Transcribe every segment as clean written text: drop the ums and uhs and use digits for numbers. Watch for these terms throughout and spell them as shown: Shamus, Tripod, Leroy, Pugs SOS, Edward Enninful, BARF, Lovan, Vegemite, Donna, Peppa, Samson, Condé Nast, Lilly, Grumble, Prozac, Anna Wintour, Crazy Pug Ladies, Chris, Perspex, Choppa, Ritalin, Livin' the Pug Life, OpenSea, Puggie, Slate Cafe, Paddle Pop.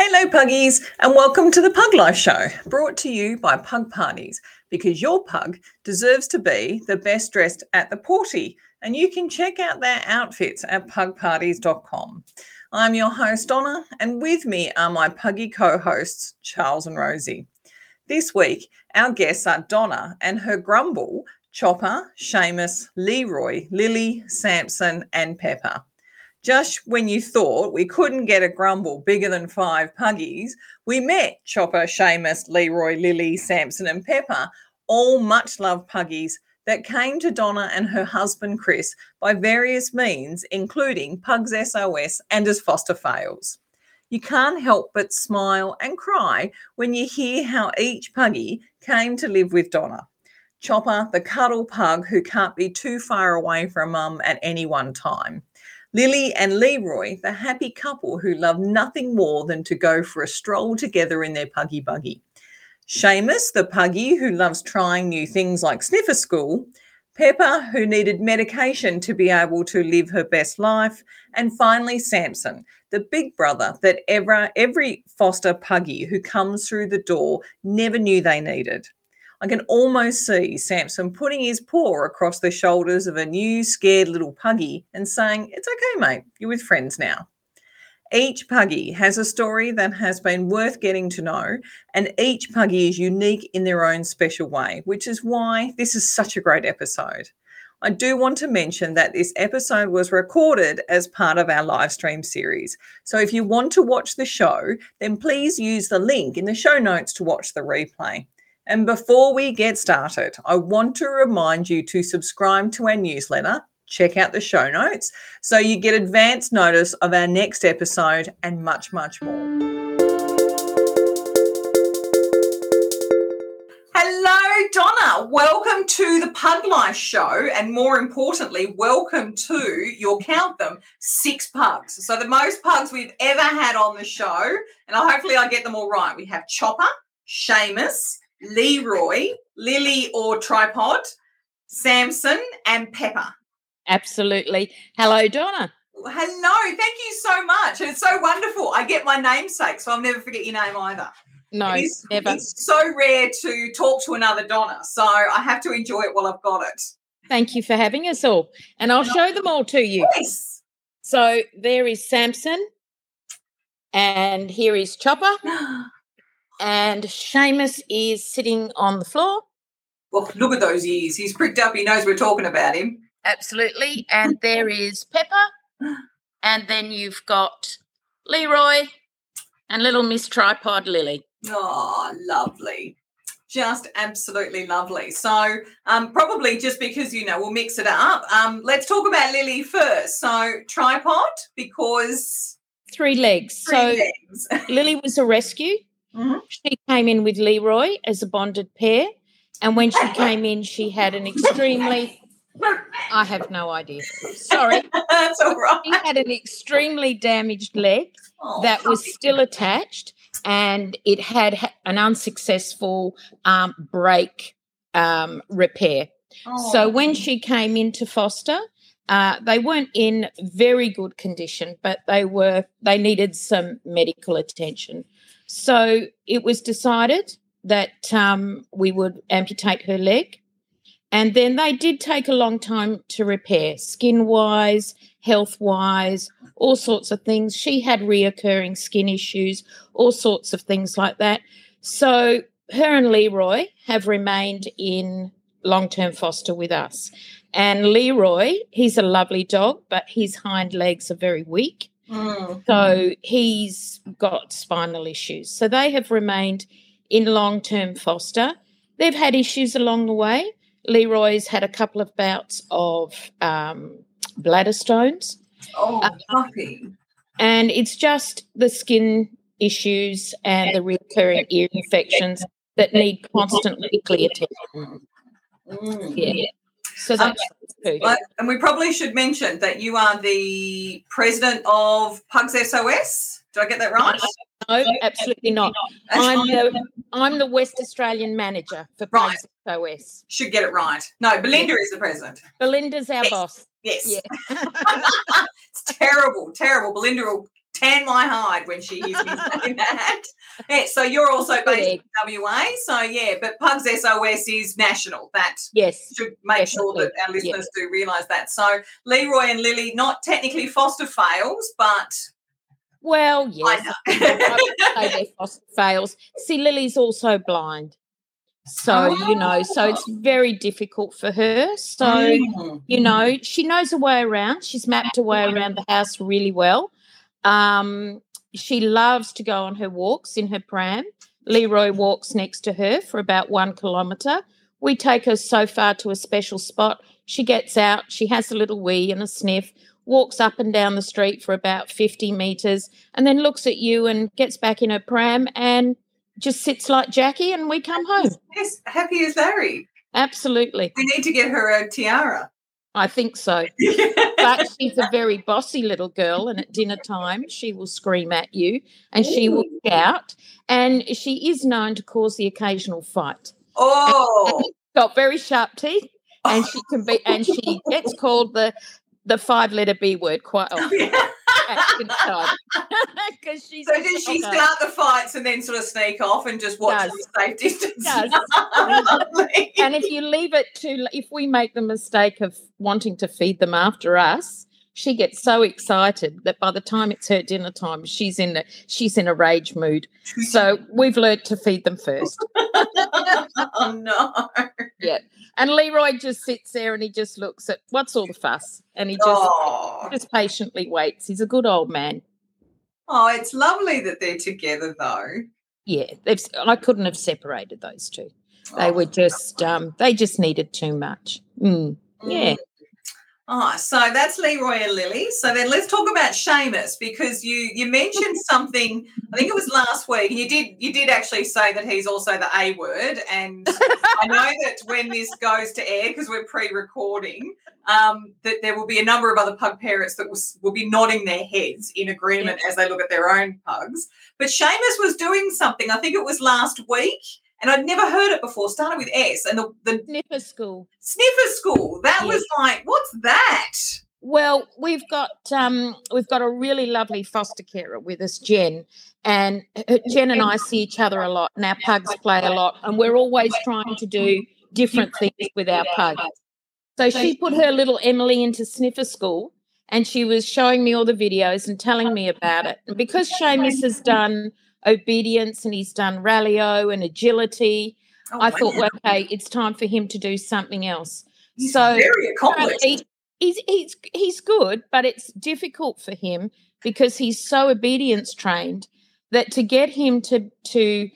Hello Puggies and welcome to the Pug Life Show, brought to you by Pug Parties, because your pug deserves to be the best dressed at the porty, and you can check out their outfits at pugparties.com. I'm your host Donna, and with me are my Puggy co-hosts Charles and Rosie. This week our guests are Donna and her Grumble, Choppa, Shamus, Leroy, Lilly, Samson and Peppa. Just when you thought we couldn't get a Grumble bigger than 5 Puggies, we met Choppa, Shamus, Leroy, Lilly, Samson and Peppa, all much-loved Puggies that came to Donna and her husband Chris by various means, including Pugs SOS and as foster fails. You can't help but smile and cry when you hear how each Puggy came to live with Donna. Choppa, the cuddle pug who can't be too far away from mum at any one time. Lilly and Leroy, the happy couple who love nothing more than to go for a stroll together in their puggy buggy. Shamus, the puggy who loves trying new things like sniffer school. Peppa, who needed medication to be able to live her best life. And finally, Samson, the big brother that every foster puggy who comes through the door never knew they needed. I can almost see Samson putting his paw across the shoulders of a new scared little puggy and saying, "It's okay, mate, you're with friends now." Each puggy has a story that has been worth getting to know, and each puggy is unique in their own special way, which is why this is such a great episode. I do want to mention that this episode was recorded as part of our live stream series. So if you want to watch the show, then please use the link in the show notes to watch the replay. And before we get started, I want to remind you to subscribe to our newsletter, check out the show notes, so you get advance notice of our next episode and much, much more. Hello, Donna. Welcome to the Pug Life Show, and more importantly, welcome to, you'll count them, 6 pugs. So the most pugs we've ever had on the show, and hopefully I get them all right. We have Choppa, Shamus, Leroy, Lilly or Tripod, Samson and Peppa. Absolutely. Hello, Donna. Hello. Thank you so much. It's so wonderful. I get my namesake, so I'll never forget your name either. No, never. It's so rare to talk to another Donna, so I have to enjoy it while I've got it. Thank you for having us all. And I'll show them all to you. Yes. So there is Samson, and here is Choppa. And Shamus is sitting on the floor. Well, look at those ears. He's pricked up. He knows we're talking about him. Absolutely. And there is Peppa. And then you've got Leroy and little Miss Tripod Lilly. Oh, lovely. Just absolutely lovely. So probably just because, you know, we'll mix it up, let's talk about Lilly first. So Tripod, because... 3 legs. 3 legs. Lilly was a rescue. Mm-hmm. She came in with Leroy as a bonded pair, and when she came in, she had an extremely I have no idea. Sorry. That's all right. She had an extremely damaged leg that was still attached, and it had an unsuccessful brake repair. Oh. So when she came into foster, they weren't in very good condition, but they needed some medical attention. So it was decided that we would amputate her leg, and then they did take a long time to repair, skin-wise, health-wise, all sorts of things. She had reoccurring skin issues, all sorts of things like that. So her and Leroy have remained in long-term foster with us. And Leroy, he's a lovely dog, but his hind legs are very weak. Mm-hmm. So he's got spinal issues. So they have remained in long-term foster. They've had issues along the way. Leroy's had a couple of bouts of bladder stones. Oh, lucky. And it's just the skin issues and the recurring ear infections that need constant medical attention. Mm. Yeah. So that's and we probably should mention that you are the president of Pugs SOS. Did I get that right? No, absolutely not. I'm the West Australian manager for Pugs SOS. Should get it right. No, Belinda is the president. Belinda's our boss. Yes. Yeah. It's terrible. Belinda will tan my hide when she hears me saying that. Yeah, so you're also based in WA. So, yeah, but Pugs SOS is national. That should make sure that our listeners do realise that. So Leroy and Lilly, not technically foster fails, but... Well, yes, I would say they're foster fails. See, Lilly's also blind. So, you know, so it's very difficult for her. So, you know, she knows her way around. She's mapped her way around the house really well. She loves to go on her walks in her pram. Leroy walks next to her for about 1 kilometre. We take her so far to a special spot. She gets out, she has a little wee and a sniff, walks up and down the street for about 50 metres and then looks at you and gets back in her pram and just sits like Jackie and we come home. Yes, happy as Larry. Absolutely. We need to get her a tiara. I think so. But she's a very bossy little girl and at dinner time she will scream at you and she will shout and she is known to cause the occasional fight. Oh. And she's got very sharp teeth and she can be and she gets called the 5-letter B word quite often. She's so does she start the fights and then sort of sneak off and just watch from a safe distance? And if you leave it to, if we make the mistake of wanting to feed them after us, she gets so excited that by the time it's her dinner time, she's in a rage mood. So we've learnt to feed them first. Oh no! Yeah. And Leroy just sits there and he just looks at what's all the fuss and he just patiently waits. He's a good old man. Oh, it's lovely that they're together though. Yeah, I couldn't have separated those two. They were just they just needed too much. Yeah. Oh, so that's Leroy and Lilly. So then let's talk about Shamus because you mentioned something, I think it was last week, and you did actually say that he's also the A word, and I know that when this goes to air, because we're pre-recording, that there will be a number of other pug parents that will be nodding their heads in agreement as they look at their own pugs. But Shamus was doing something, I think it was last week, and I'd never heard it before, started with S. And the Sniffer School. Sniffer School. That was like, what's that? Well, we've got a really lovely foster carer with us, Jen. And Jen and I see each other a lot and our pugs play a lot. And we're always trying to do different things with our pugs. So she put her little Emily into Sniffer School and she was showing me all the videos and telling me about it. And because Shamus has done obedience and he's done rallyo and agility, I thought, well, okay, it's time for him to do something else. He's so very accomplished. He's good, but it's difficult for him because he's so obedience trained that to get him to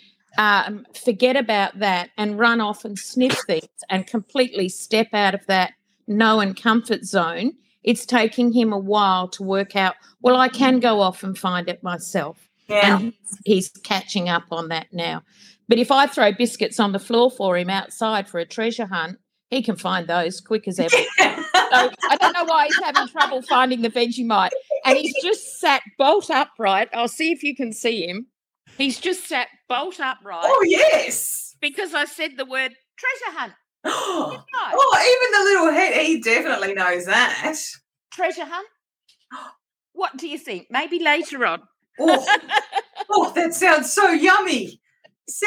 forget about that and run off and sniff things and completely step out of that known comfort zone, it's taking him a while to work out, well, I can go off and find it myself. Yeah. And he's catching up on that now. But if I throw biscuits on the floor for him outside for a treasure hunt, he can find those quick as ever. So I don't know why he's having trouble finding the Vegemite. And he's just sat bolt upright. I'll see if you can see him. He's just sat bolt upright. Oh, yes. Because I said the word treasure hunt. Even the little head, he definitely knows that. Treasure hunt? What do you think? Maybe later on. Oh, that sounds so yummy. So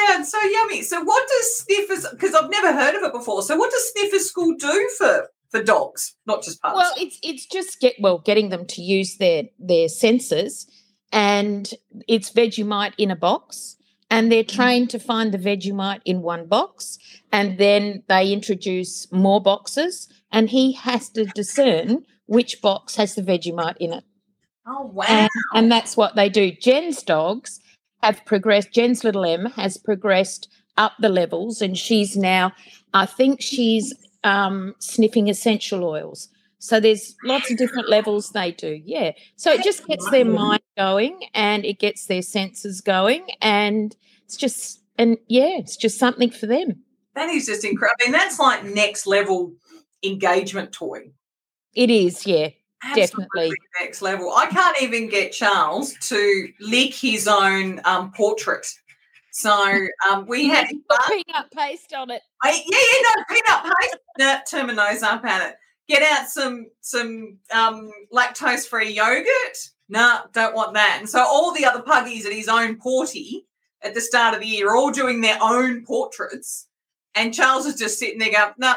what does Sniffer, because I've never heard of it before, so what does Sniffer School do for dogs, not just pugs? Well, it's just getting them to use their senses, and it's Vegemite in a box, and they're trained to find the Vegemite in one box, and then they introduce more boxes, and he has to discern which box has the Vegemite in it. Oh, wow. And that's what they do. Jen's dogs have progressed. Jen's little M has progressed up the levels and she's now, I think she's sniffing essential oils. So there's lots of different levels they do, yeah. So it just gets their mind going and it gets their senses going and it's just something for them. That is just incredible. I mean, that's like next level engagement toy. It is, yeah. Absolutely. Definitely next level. I can't even get Charles to lick his own portrait. So we had peanut paste on it. Peanut paste. Turn my nose up at it. Get out some lactose-free yogurt. nah, don't want that. And so all the other puggies at his own party at the start of the year are all doing their own portraits, and Charles is just sitting there going, nah,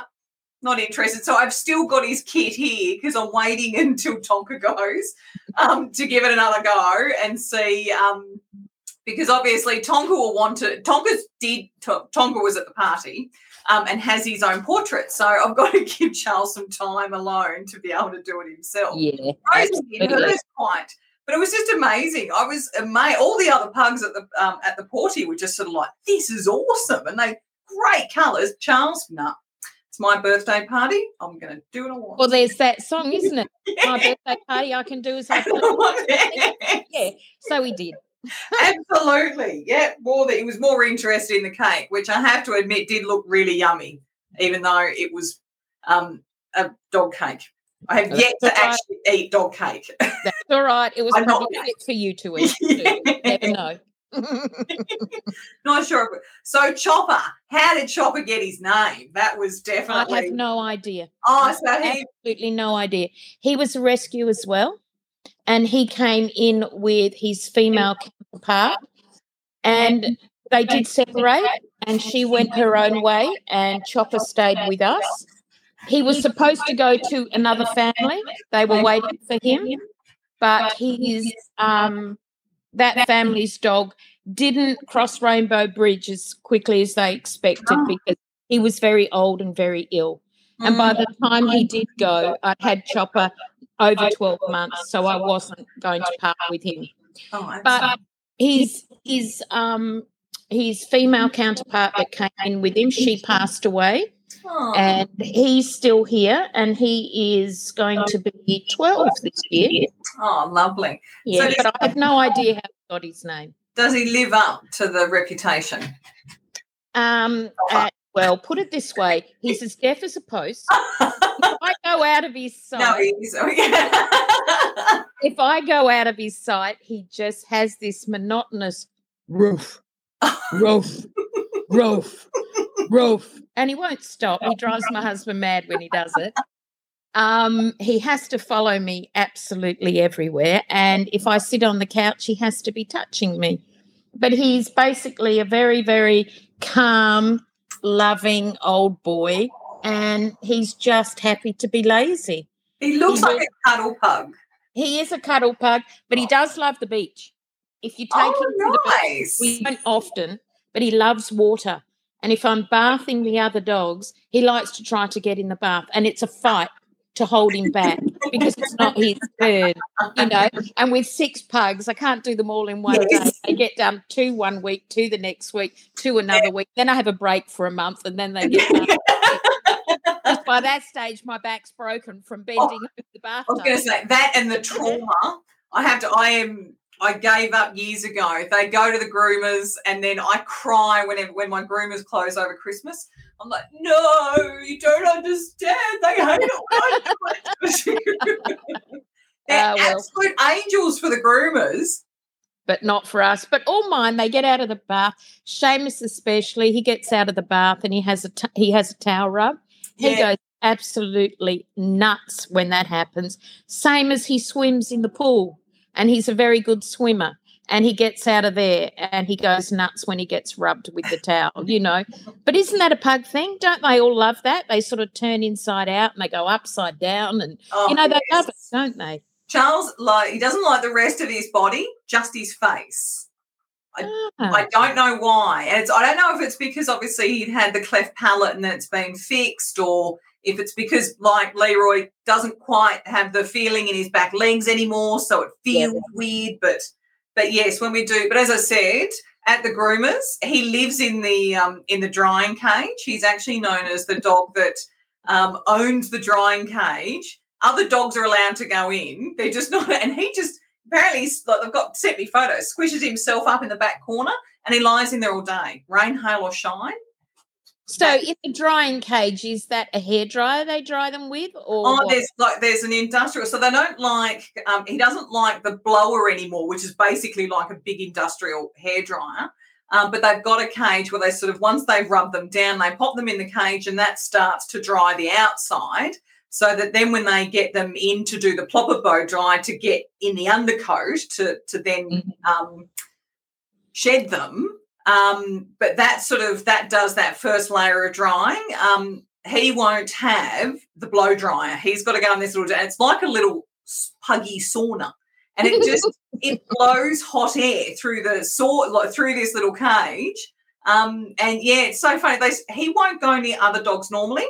not interested. So I've still got his kit here because I'm waiting until Tonka goes to give it another go and see, because obviously Tonka will want to. Tonka was at the party and has his own portrait. So I've got to give Charles some time alone to be able to do it himself. Yeah, Rosie did hers quite, but it was just amazing. I was amazed. All the other pugs at the party were just sort of like, this is awesome, and they great colours. Charles, nah. My birthday party, I'm going to do it all. Well, there's that song, isn't it? Yeah. My birthday party, I can do as I can. Yeah, so we did. Absolutely, yeah. He was more interested in the cake, which I have to admit did look really yummy, even though it was a dog cake. I have yet to actually eat dog cake. That's all right. It was probably fit for you to eat. Yeah. You never know. Not sure. So Choppa, how did Choppa get his name? That was definitely. I have no idea. Oh, so absolutely no idea. He was a rescue as well, and he came in with his female counterpart, and they did separate, and she went her own way, and Choppa stayed with us. He was supposed to go to another family. They were waiting for him, but he is. That family's dog didn't cross Rainbow Bridge as quickly as they expected because he was very old and very ill. And by the time he did go, I'd had Choppa over 12 months, so I wasn't going to part with him. But his female counterpart that came in with him, she passed away, and he's still here, and he is going to be 12 this year. Oh, lovely. Yeah, so but I have no idea how he got his name. Does he live up to the reputation? Well, put it this way, he's as deaf as a post. If I go out of his sight, he just has this monotonous roof, roof, roof, roof. And he won't stop. He drives my husband mad when he does it. He has to follow me absolutely everywhere, and if I sit on the couch, he has to be touching me. But he's basically a very, very calm, loving old boy, and he's just happy to be lazy. He looks like a cuddle pug. He is a cuddle pug, but he does love the beach. If you take him to the beach, we don't often, but he loves water. And if I'm bathing the other dogs, he likes to try to get in the bath, and it's a fight to hold him back because it's not his turn, you know. And with six pugs, I can't do them all in one day. They get done 2 1 week, 2 the next week, 2 another week. Then I have a break for a month, and then they get done. By that stage, my back's broken from bending over the bathtub. I was going to say that, and the trauma. I gave up years ago. They go to the groomers, and then I cry when my groomers close over Christmas. I'm like, no, you don't understand. They hate it. They're absolute angels for the groomers. But not for us. But all mine, they get out of the bath. Shamus especially, he gets out of the bath and he has a towel rub. He goes absolutely nuts when that happens. Same as he swims in the pool, and he's a very good swimmer. And he gets out of there and he goes nuts when he gets rubbed with the towel, you know. But isn't that a pug thing? Don't they all love that? They sort of turn inside out and they go upside down and, they love it, don't they? Charles, he doesn't like the rest of his body, just his face. I don't know why. And I don't know if it's because obviously he'd had the cleft palate and it's been fixed, or if it's because, like, Leroy doesn't quite have the feeling in his back legs anymore, so it feels weird, But yes, when we do, but as I said, at the groomers, he lives in the drying cage. He's actually known as the dog that owns the drying cage. Other dogs are allowed to go in. They're just not, and he just apparently, like, they've got sent me photos, squishes himself up in the back corner, and he lies in there all day, rain, hail, or shine. So in the drying cage, is that a hairdryer they dry them with? Or there's an industrial. So they don't like he doesn't like the blower anymore, which is basically like a big industrial hairdryer. But they've got a cage where they sort of, once they've rubbed them down, they pop them in the cage, and that starts to dry the outside. so that then when they get them in to do the plopper bow dry to get in the undercoat to then shed them. But that sort of, that does that first layer of drying. He won't have the blow dryer. He's got to go on this little, it's like a little puggy sauna, and it just, it blows hot air through the through this little cage. And yeah, it's so funny. He won't go near other dogs normally,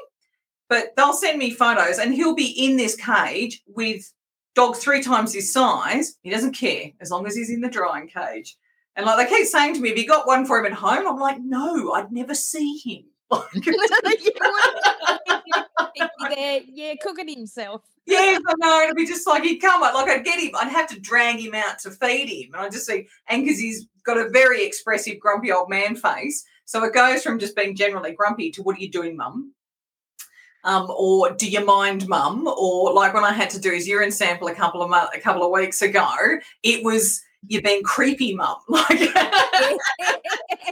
but they'll send me photos and he'll be in this cage with dogs 3 times his size. He doesn't care as long as he's in the drying cage. And like they keep saying to me, have you got one for him at home? I'm like, no, I'd never see him. Yeah, cook it himself. Yeah, I know. It'd be just like he'd come up. Like I'd get him. I'd have to drag him out to feed him. And I just think, and because he's got a very expressive, grumpy old man face, so it goes from just being generally grumpy to what are you doing, Mum? Or do you mind, Mum? Or like when I had to do his urine sample a couple of weeks ago, it was, you've been creepy, Mum. Like,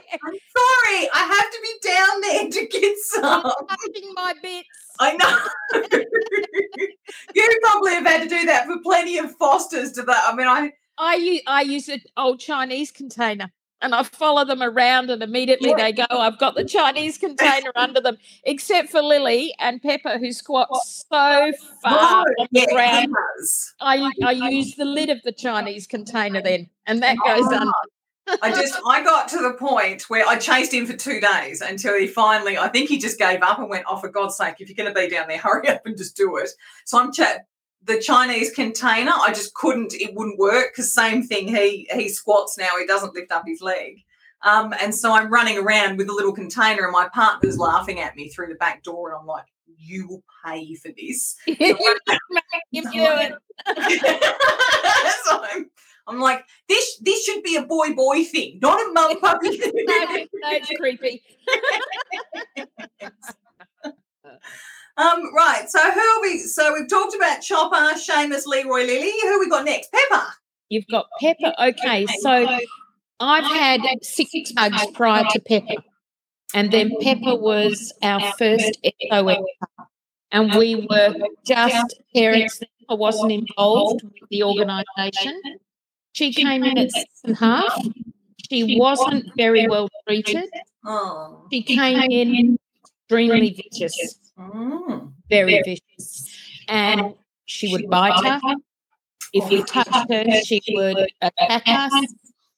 I'm sorry, I have to be down there to get some. I'm touching my bits. I know. You probably have had to do that for plenty of fosters. I use an old Chinese container and I follow them around, and immediately they go, I've got the Chinese container under them, except for Lily and Peppa, who squats so far on the ground. I use the lid of the Chinese container then, and that goes under. I got to the point where I chased him for 2 days until he finally, I think he just gave up and went, oh, for God's sake, if you're going to be down there, hurry up and just do it. So I'm the Chinese container, I just couldn't, it wouldn't work, because same thing, he squats now, he doesn't lift up his leg. And so I'm running around with a little container and my partner's laughing at me through the back door and I'm like, you will pay for this. So I'm like, this should be a boy thing, not a mum puppy thing. No, it's creepy. Right, so we've talked about Choppa, Shamus, Leroy, Lilly. Who we got next? Peppa. You've got Peppa. Okay, so I've had 6 pugs prior to Peppa, and then Peppa was our first SOS pug, and we were just parents. Peppa wasn't involved with the organisation. She came in at 6 1/2. She wasn't very well treated. She came in extremely vicious, very vicious. And she would bite her. If you touched her, she would attack us.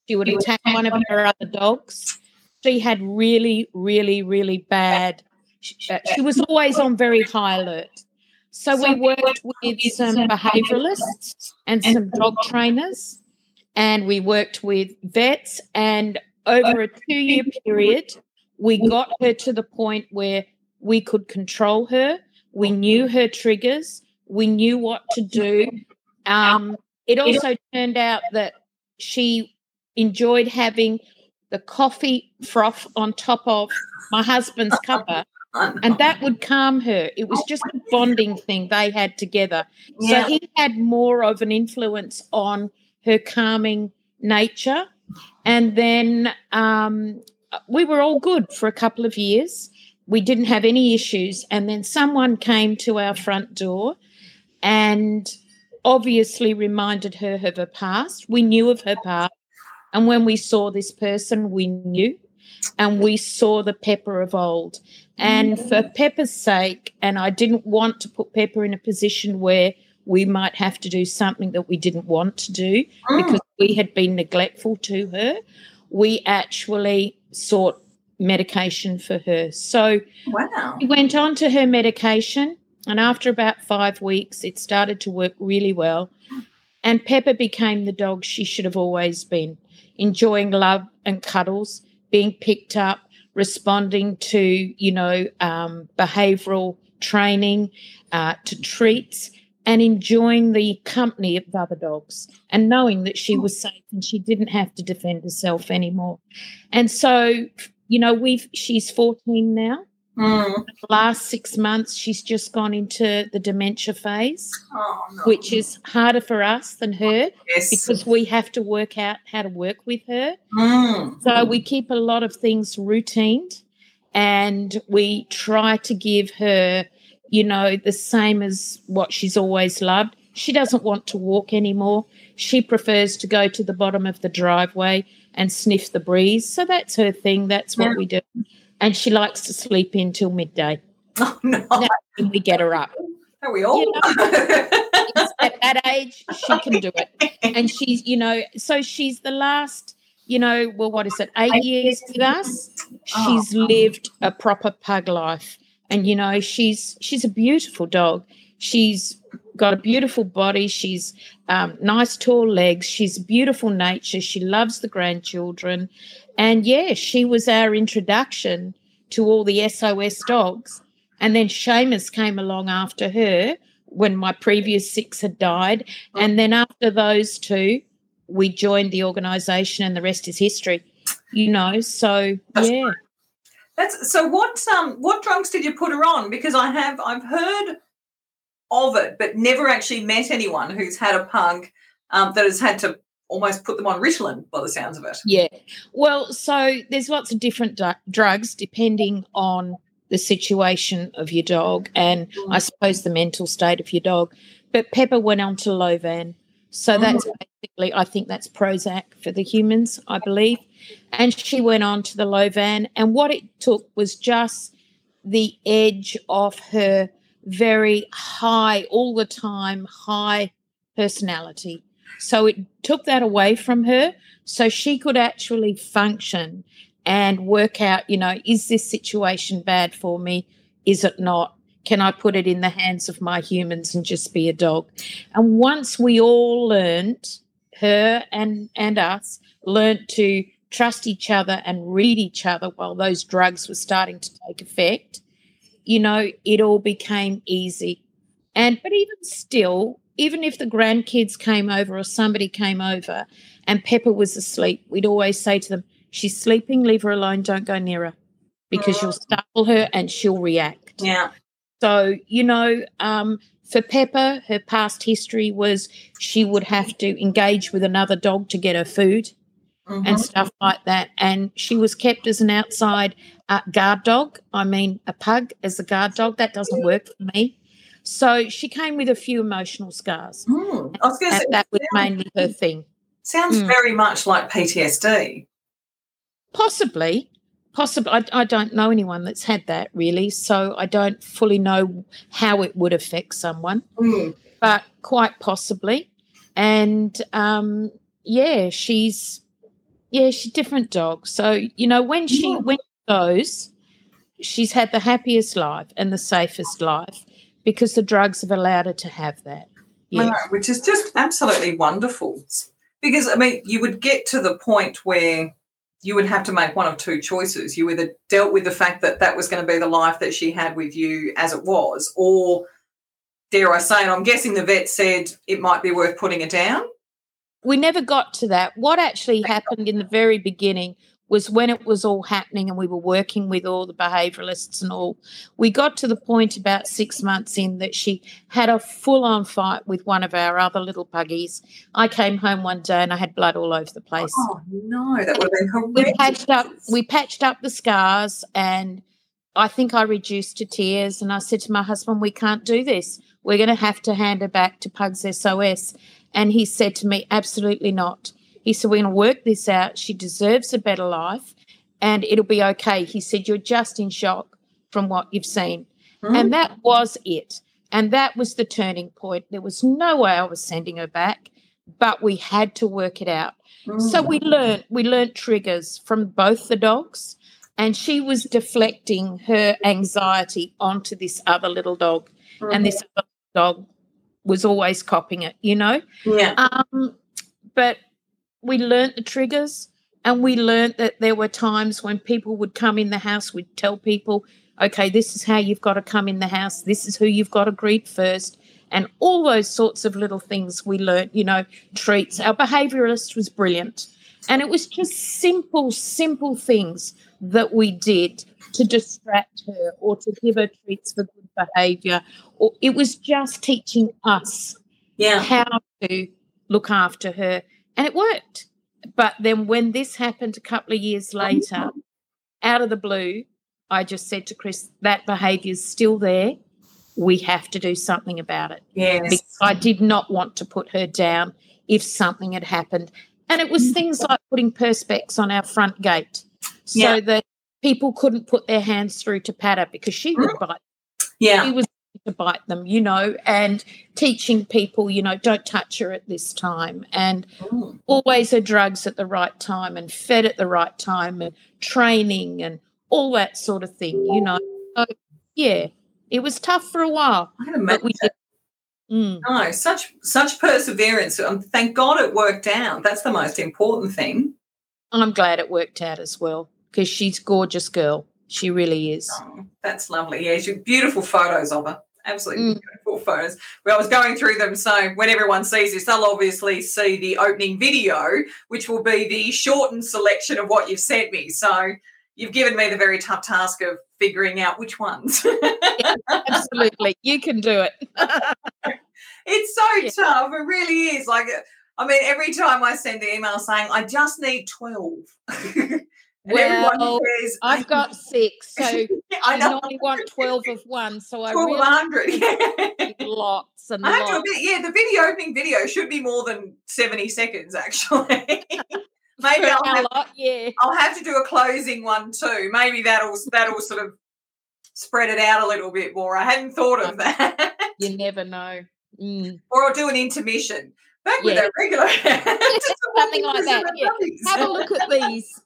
She would attack one of her other dogs. She had really, really, really bad. She was always on very high alert. So we worked with some behaviouralists and some dog trainers, and we worked with vets, and over a 2-year period, we got her to the point where we could control her. We knew her triggers. We knew what to do. It also turned out that she enjoyed having the coffee froth on top of my husband's cuppa, and that would calm her. It was just a bonding thing they had together. So he had more of an influence on her calming nature. And then we were all good for a couple of years. We didn't have any issues, and then someone came to our front door and obviously reminded her of her past. We knew of her past, and when we saw this person, we knew, and we saw the Peppa of old. And for Peppa's sake, and I didn't want to put Peppa in a position where we might have to do something that we didn't want to do because we had been neglectful to her, we actually sought medication for her. So we went on to her medication, and after about 5 weeks it started to work really well, and Peppa became the dog she should have always been, enjoying love and cuddles, being picked up, responding to, behavioural training, to treats, and enjoying the company of other dogs and knowing that she was safe and she didn't have to defend herself anymore. And so she's 14 now. The last 6 months, she's just gone into the dementia phase, which is harder for us than her because we have to work out how to work with her. So we keep a lot of things routined, and we try to give her you know, the same as what she's always loved. She doesn't want to walk anymore. She prefers to go to the bottom of the driveway and sniff the breeze. So that's her thing. That's what we do. And she likes to sleep in till midday. Oh, no. That's when we get her up. Are we all? You know, at that age, she can do it. And she's, you know, so she's the last, you know, well, what is it, 8 years with us? She's lived a proper pug life. And, you know, she's a beautiful dog. She's got a beautiful body. She's nice tall legs. She's beautiful nature. She loves the grandchildren. And, yeah, she was our introduction to all the SOS dogs. And then Shamus came along after her when my previous 6 had died. And then after those 2, we joined the organisation and the rest is history, you know. So, yeah. So what drugs did you put her on? Because I've heard of it but never actually met anyone who's had a pug that has had to almost put them on Ritalin by the sounds of it. Yeah. Well, so there's lots of different drugs depending on the situation of your dog and I suppose the mental state of your dog. But Peppa went on to Lovan. So that's basically, I think that's Prozac for the humans, I believe. And she went on to the Lovan. And what it took was just the edge off her very high, all the time, high personality. So it took that away from her so she could actually function and work out, you know, is this situation bad for me? Is it not? Can I put it in the hands of my humans and just be a dog? And once we all learnt, her and us, learnt to trust each other and read each other while those drugs were starting to take effect, you know, it all became easy. And but even still, even if the grandkids came over or somebody came over and Peppa was asleep, we'd always say to them, she's sleeping, leave her alone, don't go near her because you'll startle her and she'll react. Yeah. So, you know, for Peppa, her past history was she would have to engage with another dog to get her food and stuff like that. And she was kept as an outside guard dog. I mean, a pug as a guard dog. That doesn't work for me. So she came with a few emotional scars. I was going to say that was mainly her thing. Sounds very much like PTSD. Possibly. I don't know anyone that's had that really, so I don't fully know how it would affect someone, but quite possibly. And, she's a different dog. So, you know, when she goes, she's had the happiest life and the safest life because the drugs have allowed her to have that. Yeah. Wow, which is just absolutely wonderful because, I mean, you would get to the point where you would have to make one of two choices. You either dealt with the fact that that was going to be the life that she had with you as it was, or, dare I say, and I'm guessing the vet said it might be worth putting it down? We never got to that. What actually happened in the very beginning was when it was all happening and we were working with all the behaviouralists and all, we got to the point about 6 months in that she had a full-on fight with one of our other little puggies. I came home one day and I had blood all over the place. Oh, no, that would have been horrendous. We patched up the scars and I think I reduced to tears and I said to my husband, we can't do this. We're going to hand her back to Pugs SOS. And he said to me, absolutely not. He said, we're going to work this out. She deserves a better life and it'll be okay. He said, you're just in shock from what you've seen. And that was it. And that was the turning point. There was no way I was sending her back, but we had to work it out. So we learnt triggers from both the dogs and she was deflecting her anxiety onto this other little dog and this other dog was always copying it, you know. Yeah. But we learnt the triggers and we learnt that there were times when people would come in the house, we'd tell people, okay, this is how you've got to come in the house, this is who you've got to greet first, and all those sorts of little things we learnt, you know, treats. Our behaviouralist was brilliant and it was just simple things that we did to distract her or to give her treats for good behaviour. Or it was just teaching us how to look after her. And it worked. But then when this happened a couple of years later, out of the blue, I just said to Chris, that behaviour is still there we have to do something about it. Yes. Because I did not want to put her down if something had happened. And it was things like putting perspex on our front gate so that people couldn't put their hands through to Patter because she would bite. Yeah. She was to bite them, you know, and teaching people, you know, don't touch her at this time, and always her drugs at the right time and fed at the right time and training and all that sort of thing, you know. So, yeah, it was tough for a while. I can imagine. No, such perseverance. Thank God it worked out. That's the most important thing. I'm glad it worked out as well because she's a gorgeous girl. She really is. Oh, that's lovely. Yeah, she's beautiful photos of her. Absolutely beautiful photos. Well, I was going through them, so when everyone sees this, they'll obviously see the opening video, which will be the shortened selection of what you've sent me. So you've given me the very tough task of figuring out which ones. Yeah, absolutely. You can do it. It's so tough. It really is. Like, I mean, every time I send the email saying, I just need 12. Well, says, I've got 6, so I normally want 12 of one. So I really lots and I have to admit, the opening video should be more than 70 seconds, actually. Maybe I'll have to do a closing one too. Maybe that'll sort of spread it out a little bit more. I hadn't thought of that. You never know. Mm. Or I'll do an intermission. Back with a regular something like that. Yeah. Have a look at these.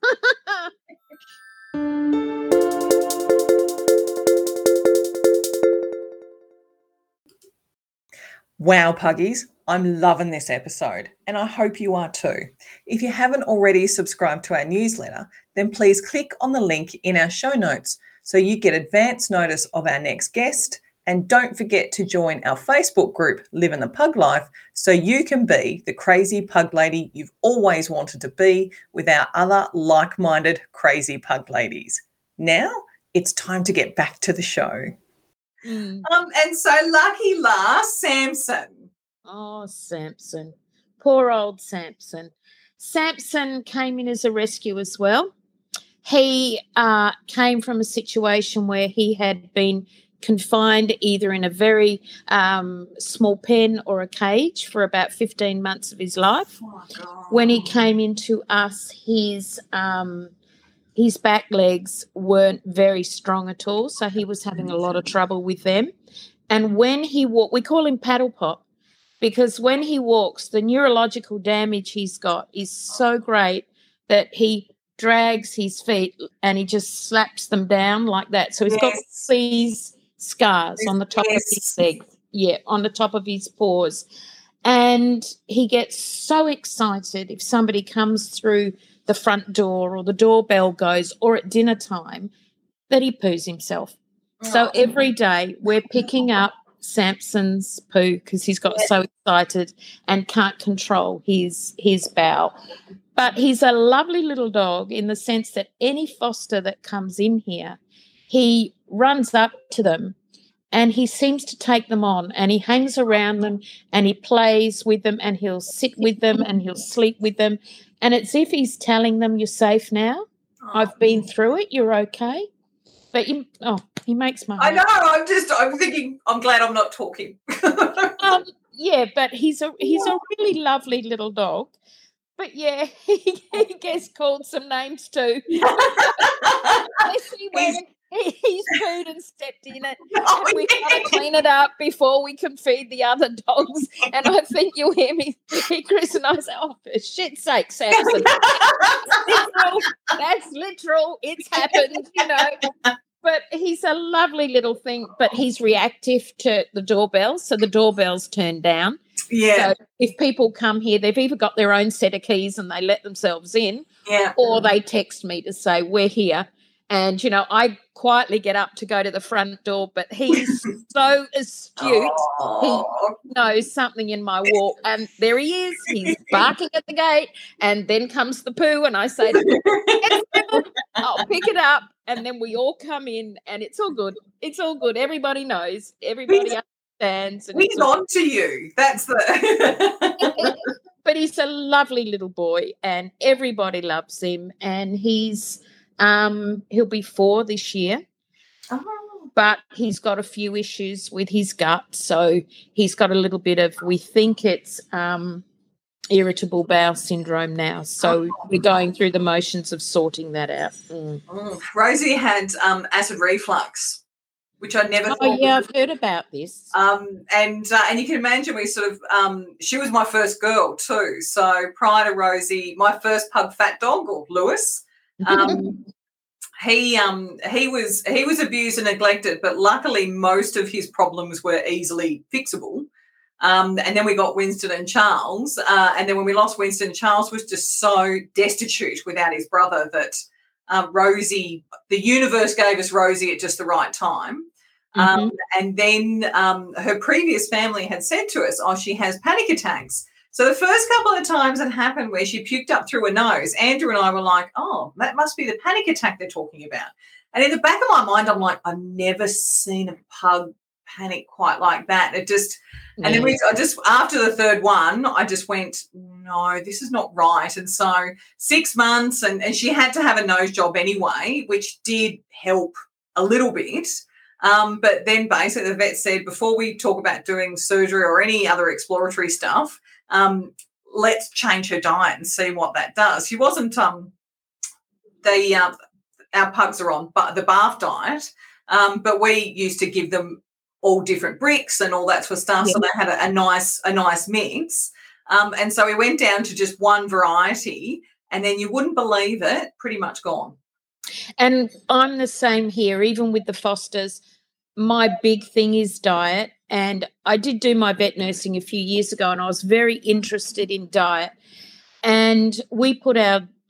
Wow, Puggies, I'm loving this episode and I hope you are too. If you haven't already subscribed to our newsletter, then please click on the link in our show notes so you get advance notice of our next guest. And don't forget to join our Facebook group, Livin' the Pug Life, so you can be the crazy pug lady you've always wanted to be with our other like-minded crazy pug ladies. Now it's time to get back to the show. And so lucky last, Samson. Oh, Samson. Poor old Samson. Samson came in as a rescue as well. He came from a situation where he had been confined either in a very small pen or a cage for about 15 months of his life. Oh, when he came into us, his back legs weren't very strong at all, so he was having a lot of trouble with them. And when he walked, we call him Paddle Pop, because when he walks, the neurological damage he's got is so great that he drags his feet and he just slaps them down like that. So he's got these scars on the top of his leg, on the top of his paws, and he gets so excited if somebody comes through the front door or the doorbell goes or at dinner time that he poos himself. So every day we're picking up Samson's poo because he's got so excited and can't control his bowel. But he's a lovely little dog in the sense that any foster that comes in here, he runs up to them and he seems to take them on and he hangs around them and he plays with them and he'll sit with them and he'll sleep with them. And it's if he's telling them, you're safe now, I've been through it, you're okay. But he makes my heart. I know, I'm thinking, I'm glad I'm not talking. But he's a really lovely little dog. But, yeah, he gets called some names too. He's pooed and stepped in it. Oh, and we've got to clean it up before we can feed the other dogs. And I think you'll hear me, Chris, and I say, oh, for shit's sake, Samson. That's literal. It's happened, you know. But he's a lovely little thing, but he's reactive to the doorbell, so the doorbell's turned down. Yeah. So if people come here, they've either got their own set of keys and they let themselves in, or they text me to say, we're here. And, you know, I quietly get up to go to the front door, but he's so astute. Oh. He knows something in my walk. And there he is. He's barking at the gate. And then comes the poo and I say, to him, I'll pick it up. And then we all come in and it's all good. It's all good. Everybody knows. Everybody understands. He's on to you. That's the... But he's a lovely little boy and everybody loves him. And he'll be 4 this year. Oh. but he's got a few issues with his gut. So he's got a little bit of, we think it's irritable bowel syndrome now. So we're going through the motions of sorting that out. Mm. Oh, Rosie had acid reflux, which I never thought. Oh, yeah, I've heard about this. And you can imagine we sort of, she was my first girl too. So prior to Rosie, my first pug fat dog, or Lewis, he was abused and neglected, but luckily most of his problems were easily fixable. And then we got Winston and Charles. And then when we lost Winston, Charles was just so destitute without his brother that Rosie, the universe gave us Rosie at just the right time. And then her previous family had said to us, oh, she has panic attacks. So the first couple of times it happened where she puked up through her nose, Andrew and I were like, oh, that must be the panic attack they're talking about. And in the back of my mind, I'm like, I've never seen a pug panic quite like that. It just, and then I just, after the third one, I just went, no, this is not right. And so 6 months and she had to have a nose job anyway, which did help a little bit. But then basically the vet said, before we talk about doing surgery or any other exploratory stuff, let's change her diet and see what that does. She wasn't, our pugs are on the BARF diet, but we used to give them all different bricks and all that sort of stuff. Yeah. So they had a nice mix. And so we went down to just one variety, and then you wouldn't believe it, pretty much gone. And I'm the same here, even with the Fosters. My big thing is diet, and I did do my vet nursing a few years ago, and I was very interested in diet. And we put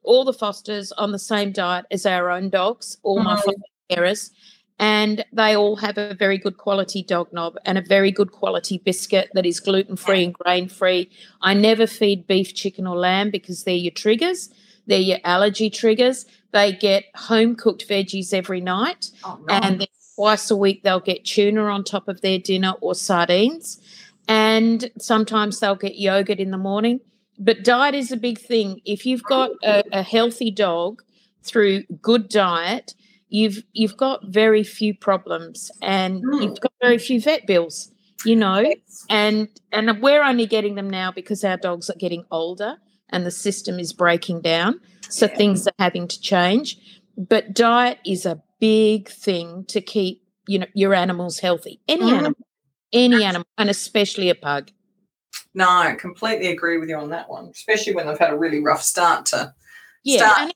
all the Fosters on the same diet as our own dogs, all my foster carers. And they all have a very good quality dog knob and a very good quality biscuit that is gluten-free and grain-free. I never feed beef, chicken or lamb because they're your triggers. They're your allergy triggers. They get home-cooked veggies every night. Oh, nice. And then twice a week they'll get tuna on top of their dinner or sardines. And sometimes they'll get yogurt in the morning. But diet is a big thing. If you've got a healthy dog through good diet, you've got very few problems and you've got very few vet bills, you know, and we're only getting them now because our dogs are getting older and the system is breaking down, so things are having to change. But diet is a big thing to keep, you know, your animals healthy, any animal, and especially a pug. No, I completely agree with you on that one, especially when they've had a really rough start to and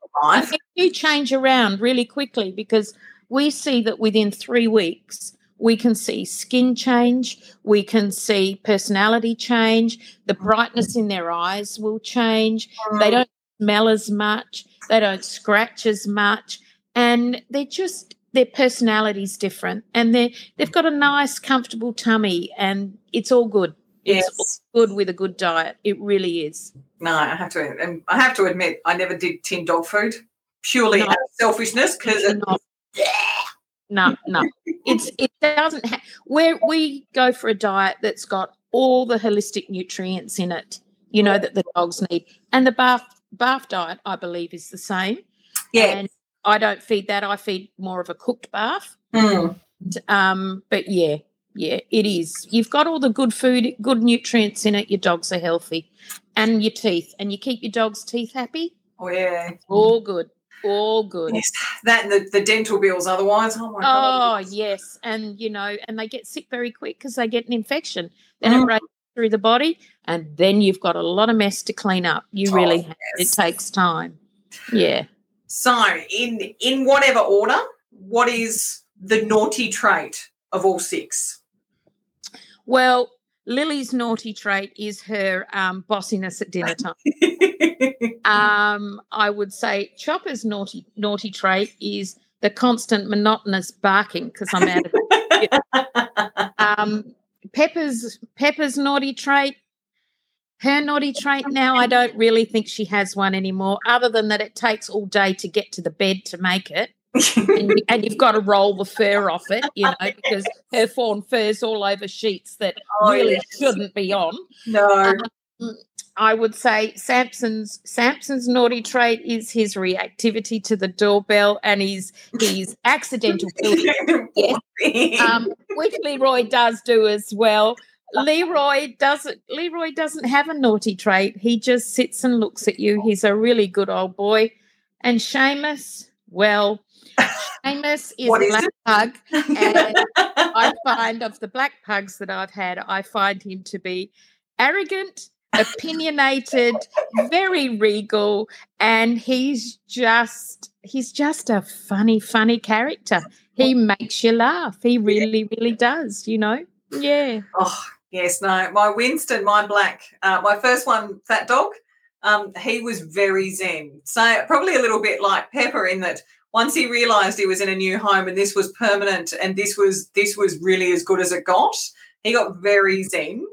it do change around really quickly, because we see that within 3 weeks we can see skin change, we can see personality change, the brightness in their eyes will change, they don't smell as much, they don't scratch as much, and they're just, their personality's different, and they've got a nice, comfortable tummy, and it's all good. Yes. It's all good with a good diet. It really is. No, I have to admit, I never did tin dog food purely out of selfishness because it doesn't. Where we go for a diet that's got all the holistic nutrients in it, you know, that the dogs need, and the BARF diet, I believe, is the same. Yeah, and I don't feed that. I feed more of a cooked BARF. Mm. But yeah, it is. You've got all the good food, good nutrients in it. Your dogs are healthy. And your teeth. And you keep your dog's teeth happy? Oh, yeah. All good. Yes. That and the dental bills otherwise. Oh, my God. Oh, yes. And, you know, and they get sick very quick because they get an infection. Then it breaks through the body, and then you've got a lot of mess to clean up. You really have. Yes. It takes time. Yeah. So in whatever order, what is the naughty trait of all six? Well, Lily's naughty trait is her bossiness at dinner time. I would say Choppa's naughty trait is the constant monotonous barking because I'm out of it. Peppa's naughty trait, her naughty trait now, I don't really think she has one anymore, other than that it takes all day to get to the bed to make it. and you've got to roll the fur off it, you know, because her fawn fur's all over sheets that shouldn't be on. No. I would say Samson's naughty trait is his reactivity to the doorbell and his accidental guilt. Yes. Which Leroy does do as well. Leroy doesn't have a naughty trait. He just sits and looks at you. He's a really good old boy. And Shamus, well, Shamus is a black pug. And I find of the black pugs that I've had, I find him to be arrogant, opinionated, very regal, and he's just a funny character. He makes you laugh. He really does, you know. Yeah. Oh, yes, no. My Winston, my black, my first one, Fat Dog, he was very zen. So probably a little bit like Peppa in that once he realised he was in a new home and this was permanent and this was really as good as it got, he got very zen.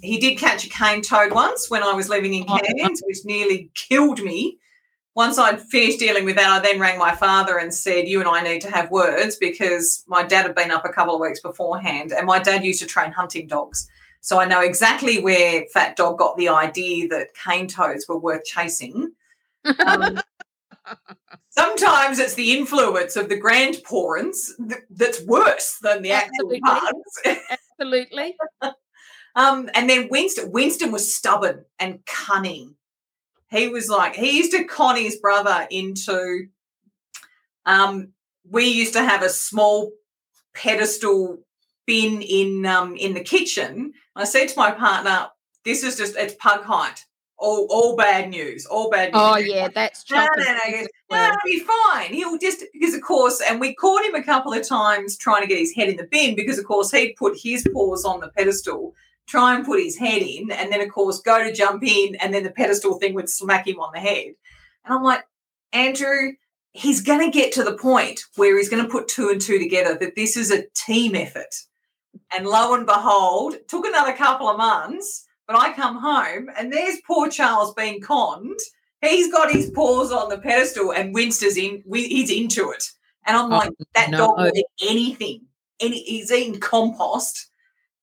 He did catch a cane toad once when I was living in Cairns, which nearly killed me. Once I'd finished dealing with that, I then rang my father and said, you and I need to have words, because my dad had been up a couple of weeks beforehand and my dad used to train hunting dogs. So I know exactly where Fat Dog got the idea that cane toads were worth chasing. Sometimes it's the influence of the grandparents that's worse than the absolutely actual pugs. Absolutely. And then Winston was stubborn and cunning. He was like, he used to con his brother into, we used to have a small pedestal bin in the kitchen. I said to my partner, this is just, it's pug height. All bad news, all bad news. Oh, yeah, that's true. No, it'll be fine. He'll just, because, of course, and we caught him a couple of times trying to get his head in the bin because, of course, he'd put his paws on the pedestal, try and put his head in, and then, of course, go to jump in, and then the pedestal thing would smack him on the head. And I'm like, Andrew, he's going to get to the point where he's going to put two and two together, that this is a team effort. And lo and behold, took another couple of months, but I come home and there's poor Charles being conned. He's got his paws on the pedestal and Winston's in. He's into it. And I'm like, dog will eat anything. He's eating compost.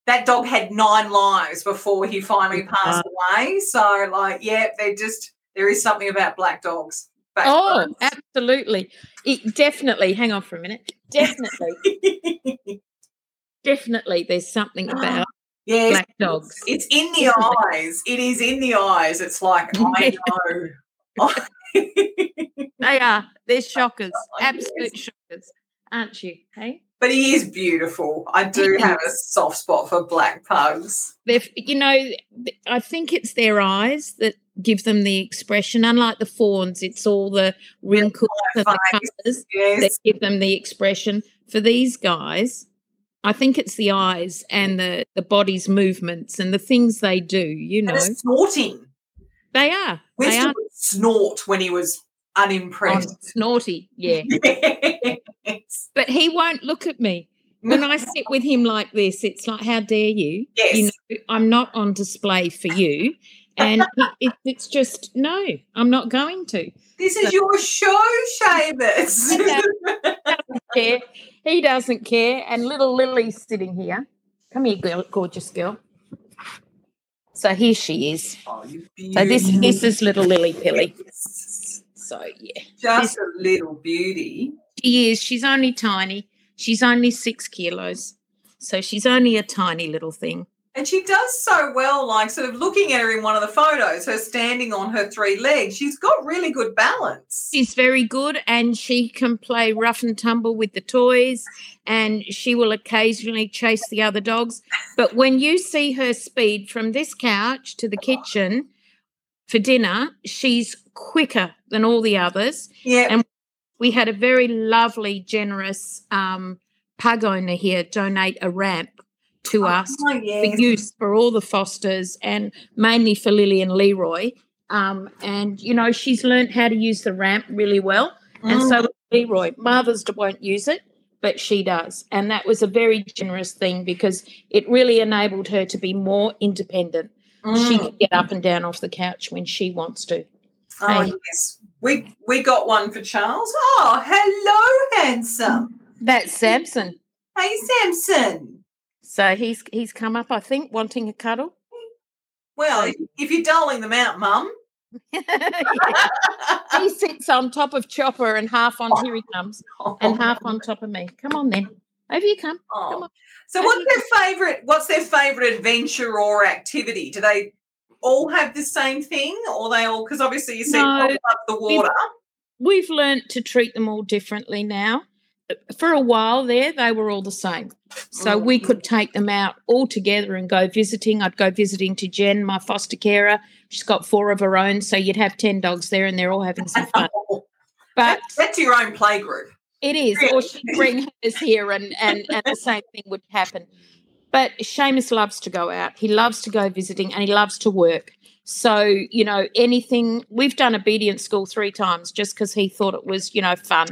That dog had 9 lives before he finally passed away. So, like, yeah, there is something about black dogs. Oh, absolutely. It definitely, hang on for a minute. Definitely there's something about yes, black dogs. It's in the eyes. It is in the eyes. It's like, I know. They are. They're shockers. Absolute shockers, aren't you? Hey? But he is beautiful. I do have a soft spot for black pugs. You know, I think it's their eyes that give them the expression. Unlike the fawns, it's all the wrinkles and the colours that give them the expression. For these guys, I think it's the eyes and the body's movements and the things they do, you know. And snorting. They are. Winston would snort when he was unimpressed. Oh, snorty, yeah. Yes. But he won't look at me. When I sit with him like this, it's like, how dare you? Yes. You know, I'm not on display for you. And it's just, no, I'm not going to. This is your show, Shamus. He doesn't care. And little Lily's sitting here. Come here, girl, gorgeous girl. So here she is. Oh, you beautiful. So this is little Lily Pilly. Yes. So, yeah. Just a little beauty. She is. She's only tiny. She's only 6 kilos. So she's only a tiny little thing. And she does so well, like sort of looking at her in one of the photos, her standing on her 3 legs. She's got really good balance. She's very good, and she can play rough and tumble with the toys, and she will occasionally chase the other dogs. But when you see her speed from this couch to the kitchen for dinner, she's quicker than all the others. Yeah. And we had a very lovely, generous pug owner here donate a ramp to us for use for all the fosters and mainly for Lily and Leroy. And, you know, she's learned how to use the ramp really well. And so Leroy, mothers won't use it, but she does. And that was a very generous thing because it really enabled her to be more independent. She can get up and down off the couch when she wants to. Oh, yes. We got one for Charles. Oh, hello, handsome. That's Samson. Hey, Samson. So he's come up, I think, wanting a cuddle. Well, if you're doling them out, Mum. He sits on top of Choppa and half on, here he comes, and half on top of me. Come on then. Over you come. Come on. So what's their favourite adventure or activity? Do they all have the same thing? Or they all, because obviously you see up the water. We've learnt to treat them all differently now. For a while there, they were all the same. So we could take them out all together and go visiting. I'd go visiting to Jen, my foster carer. She's got 4 of her own, so you'd have 10 dogs there and they're all having some fun. But that's your own playgroup. It is. Really? Or she'd bring hers here and the same thing would happen. But Shamus loves to go out. He loves to go visiting and he loves to work. So, you know, anything. We've done obedience school 3 times just because he thought it was, you know, fun.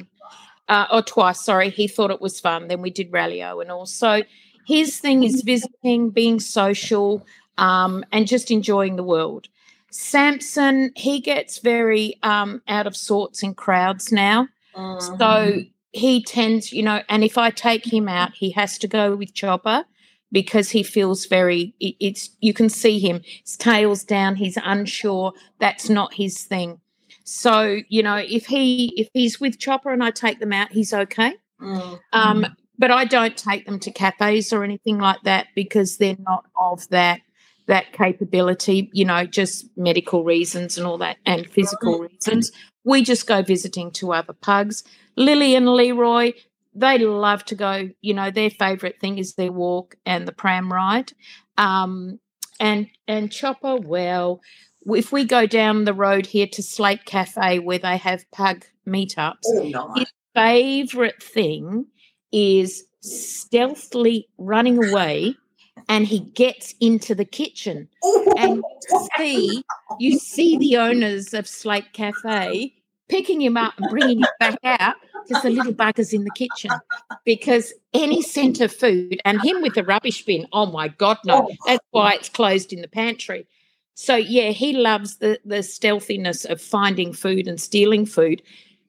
Or twice, sorry, he thought it was fun. Then we did Rallyo and all. So his thing is visiting, being social, and just enjoying the world. Samson, he gets very out of sorts in crowds now. Mm-hmm. So he tends, you know, and if I take him out, he has to go with Choppa because he feels very, it's you can see him, his tail's down, he's unsure, that's not his thing. So, you know, if he's with Choppa and I take them out, he's okay. Mm. But I don't take them to cafes or anything like that because they're not of that capability, you know, just medical reasons and all that and physical reasons. We just go visiting to other pugs. Lilly and Leroy, they love to go, you know, their favourite thing is their walk and the pram ride. And Choppa, well, if we go down the road here to Slate Cafe where they have pug meetups, his favourite thing is stealthily running away and he gets into the kitchen. And you see the owners of Slate Cafe picking him up and bringing him back out because the little bugger's in the kitchen because any scent of food and him with the rubbish bin, oh, my God, no, that's why it's closed in the pantry. So, yeah, he loves the stealthiness of finding food and stealing food.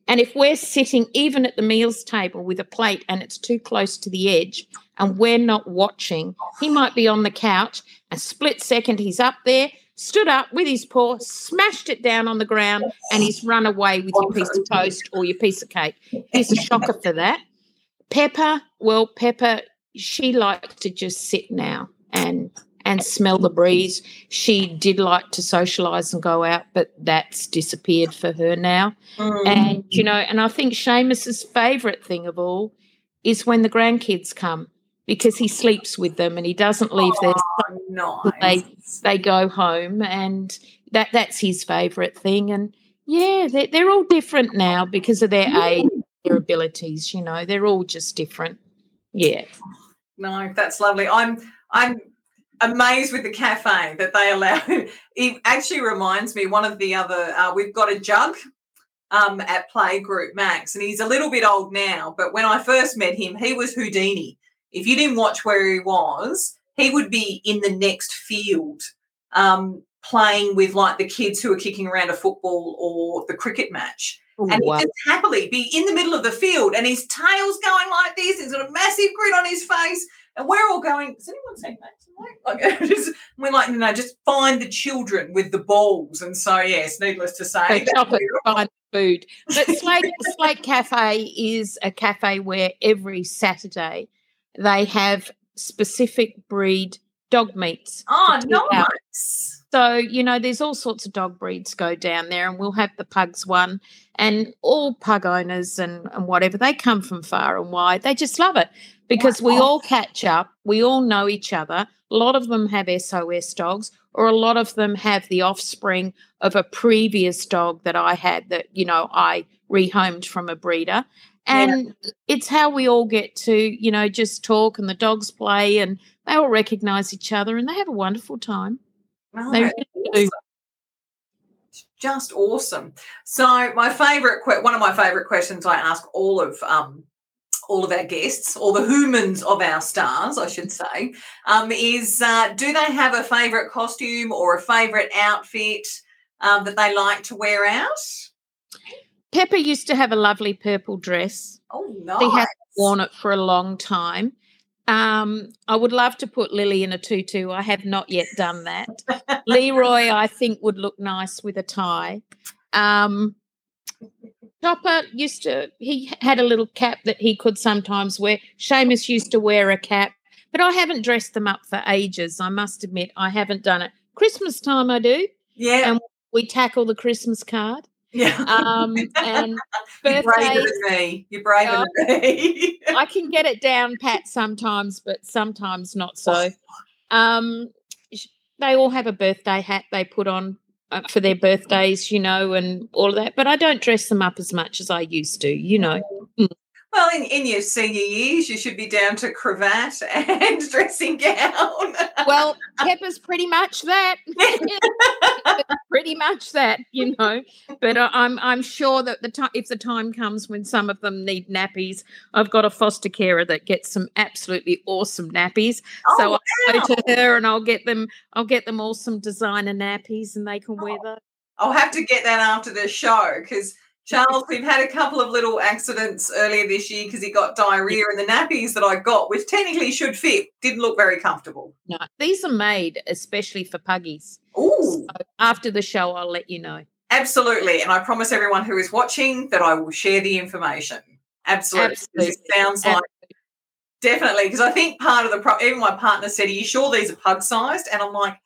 And if we're sitting even at the meals table with a plate and it's too close to the edge and we're not watching, he might be on the couch, a split second he's up there, stood up with his paw, smashed it down on the ground and he's run away with your piece of toast or your piece of cake. He's a shocker for that. Peppa, she likes to just sit now and smell the breeze. She did like to socialise and go out, but that's disappeared for her now. Mm. And, you know, and I think Shamus's favourite thing of all is when the grandkids come because he sleeps with them and he doesn't leave their nice. They go home and that's his favourite thing. And, yeah, they're all different now because of their age, their abilities, you know. They're all just different. Yeah. No, that's lovely. I'm amazed with the cafe that they allow. It actually reminds me one of the other, we've got a jug at Playgroup Max and he's a little bit old now, but when I first met him, he was Houdini. If you didn't watch where he was, he would be in the next field playing with like the kids who are kicking around a football or the cricket match. Ooh, and he'd just happily be in the middle of the field and his tail's going like this. He's got a massive grin on his face. And we're all going, is anyone saying that? Like, we're like, no, just find the children with the balls. And so, yes, needless to say. So Choppa, find food. But Slate Cafe is a cafe where every Saturday they have specific breed dog meets. Oh, nice. So, you know, there's all sorts of dog breeds go down there and we'll have the pugs one and all pug owners and whatever, they come from far and wide. They just love it. Because we all catch up, we all know each other. A lot of them have SOS dogs or a lot of them have the offspring of a previous dog that I had that, you know, I rehomed from a breeder. And it's how we all get to, you know, just talk and the dogs play and they all recognise each other and they have a wonderful time. Oh, they really do. Just awesome. So one of my favourite questions I ask all of our guests, or the humans of our stars, I should say, is do they have a favourite costume or a favourite outfit that they like to wear out? Peppa used to have a lovely purple dress. Oh, nice. She hasn't worn it for a long time. I would love to put Lily in a tutu. I have not yet done that. Leroy, I think, would look nice with a tie. Choppa used to, he had a little cap that he could sometimes wear. Shamus used to wear a cap, but I haven't dressed them up for ages. I must admit, I haven't done it. Christmas time I do. Yeah. And we tackle the Christmas card. Yeah. And you're braver than me. I can get it down pat sometimes, but sometimes not so. They all have a birthday hat they put on for their birthdays, you know, and all of that. But I don't dress them up as much as I used to, you know. Well, in your senior years, you should be down to cravat and dressing gown. Well, Peppa's pretty much that. Pretty much that, you know. But I'm sure that if the time comes when some of them need nappies, I've got a foster carer that gets some absolutely awesome nappies. Oh, so wow. I'll go to her and I'll get them all some designer nappies and they can wear those. I'll have to get that after the show because, Charles, we've had a couple of little accidents earlier this year because he got diarrhoea and the nappies that I got, which technically should fit, didn't look very comfortable. No, these are made especially for puggies. Ooh. So after the show, I'll let you know. Absolutely, and I promise everyone who is watching that I will share the information. Absolutely. It sounds like definitely, because I think part of the problem, even my partner said, are you sure these are pug-sized? And I'm like,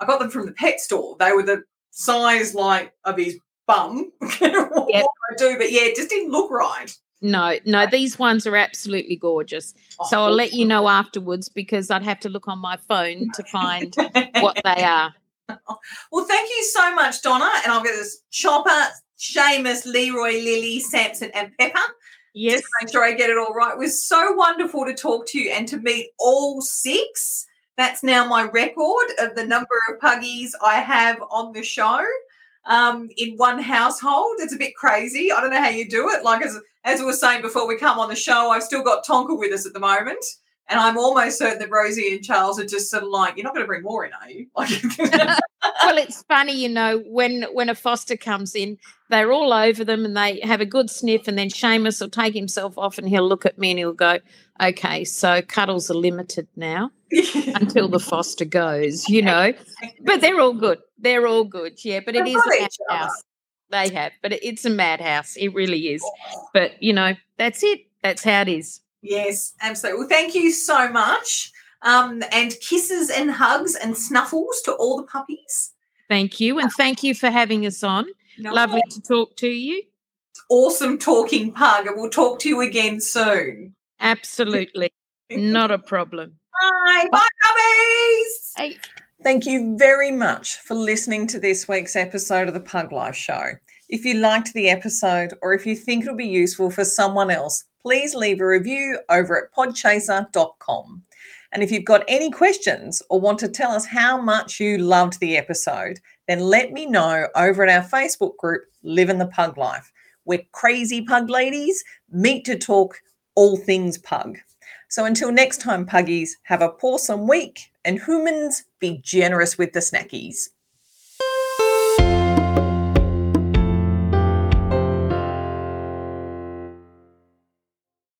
I got them from the pet store. They were the size like of his bum. What yep. I do, but yeah, it just didn't look right. No, these ones are absolutely gorgeous. Oh, so I'll let you know afterwards because I'd have to look on my phone to find what they are. Well, thank you so much, Donna. And I'll get this Choppa, Shamus, Leroy, Lily, Samson, and Peppa. Yes. Just to make sure I get it all right. It was so wonderful to talk to you and to meet all six. That's now my record of the number of puggies I have on the show. In one household. It's a bit crazy. I don't know how you do it. Like as we were saying before we come on the show, I've still got Tonka with us at the moment, and I'm almost certain that Rosie and Charles are just sort of like, you're not going to bring more in, are you? Like, well, it's funny, you know, when a foster comes in, they're all over them and they have a good sniff, and then Shamus will take himself off and he'll look at me and he'll go, okay, so cuddles are limited now until the foster goes, you know. But they're all good. They're all good, yeah. But it is a madhouse. They have. But it's a madhouse. It really is. But, you know, that's it. That's how it is. Yes, absolutely. Well, thank you so much. And kisses and hugs and snuffles to all the puppies. Thank you. And thank you for having us on. No. Lovely to talk to you. It's awesome talking pug, and we'll talk to you again soon. Absolutely. Not a problem. Bye. Bye, puppies. Hey. Thank you very much for listening to this week's episode of the Pug Life Show. If you liked the episode or if you think it'll be useful for someone else, please leave a review over at podchaser.com. And if you've got any questions or want to tell us how much you loved the episode, then let me know over at our Facebook group, Livin' the Pug Life, where crazy pug ladies meet to talk all things pug. So until next time, puggies, have a pawsome week, and humans, be generous with the snackies.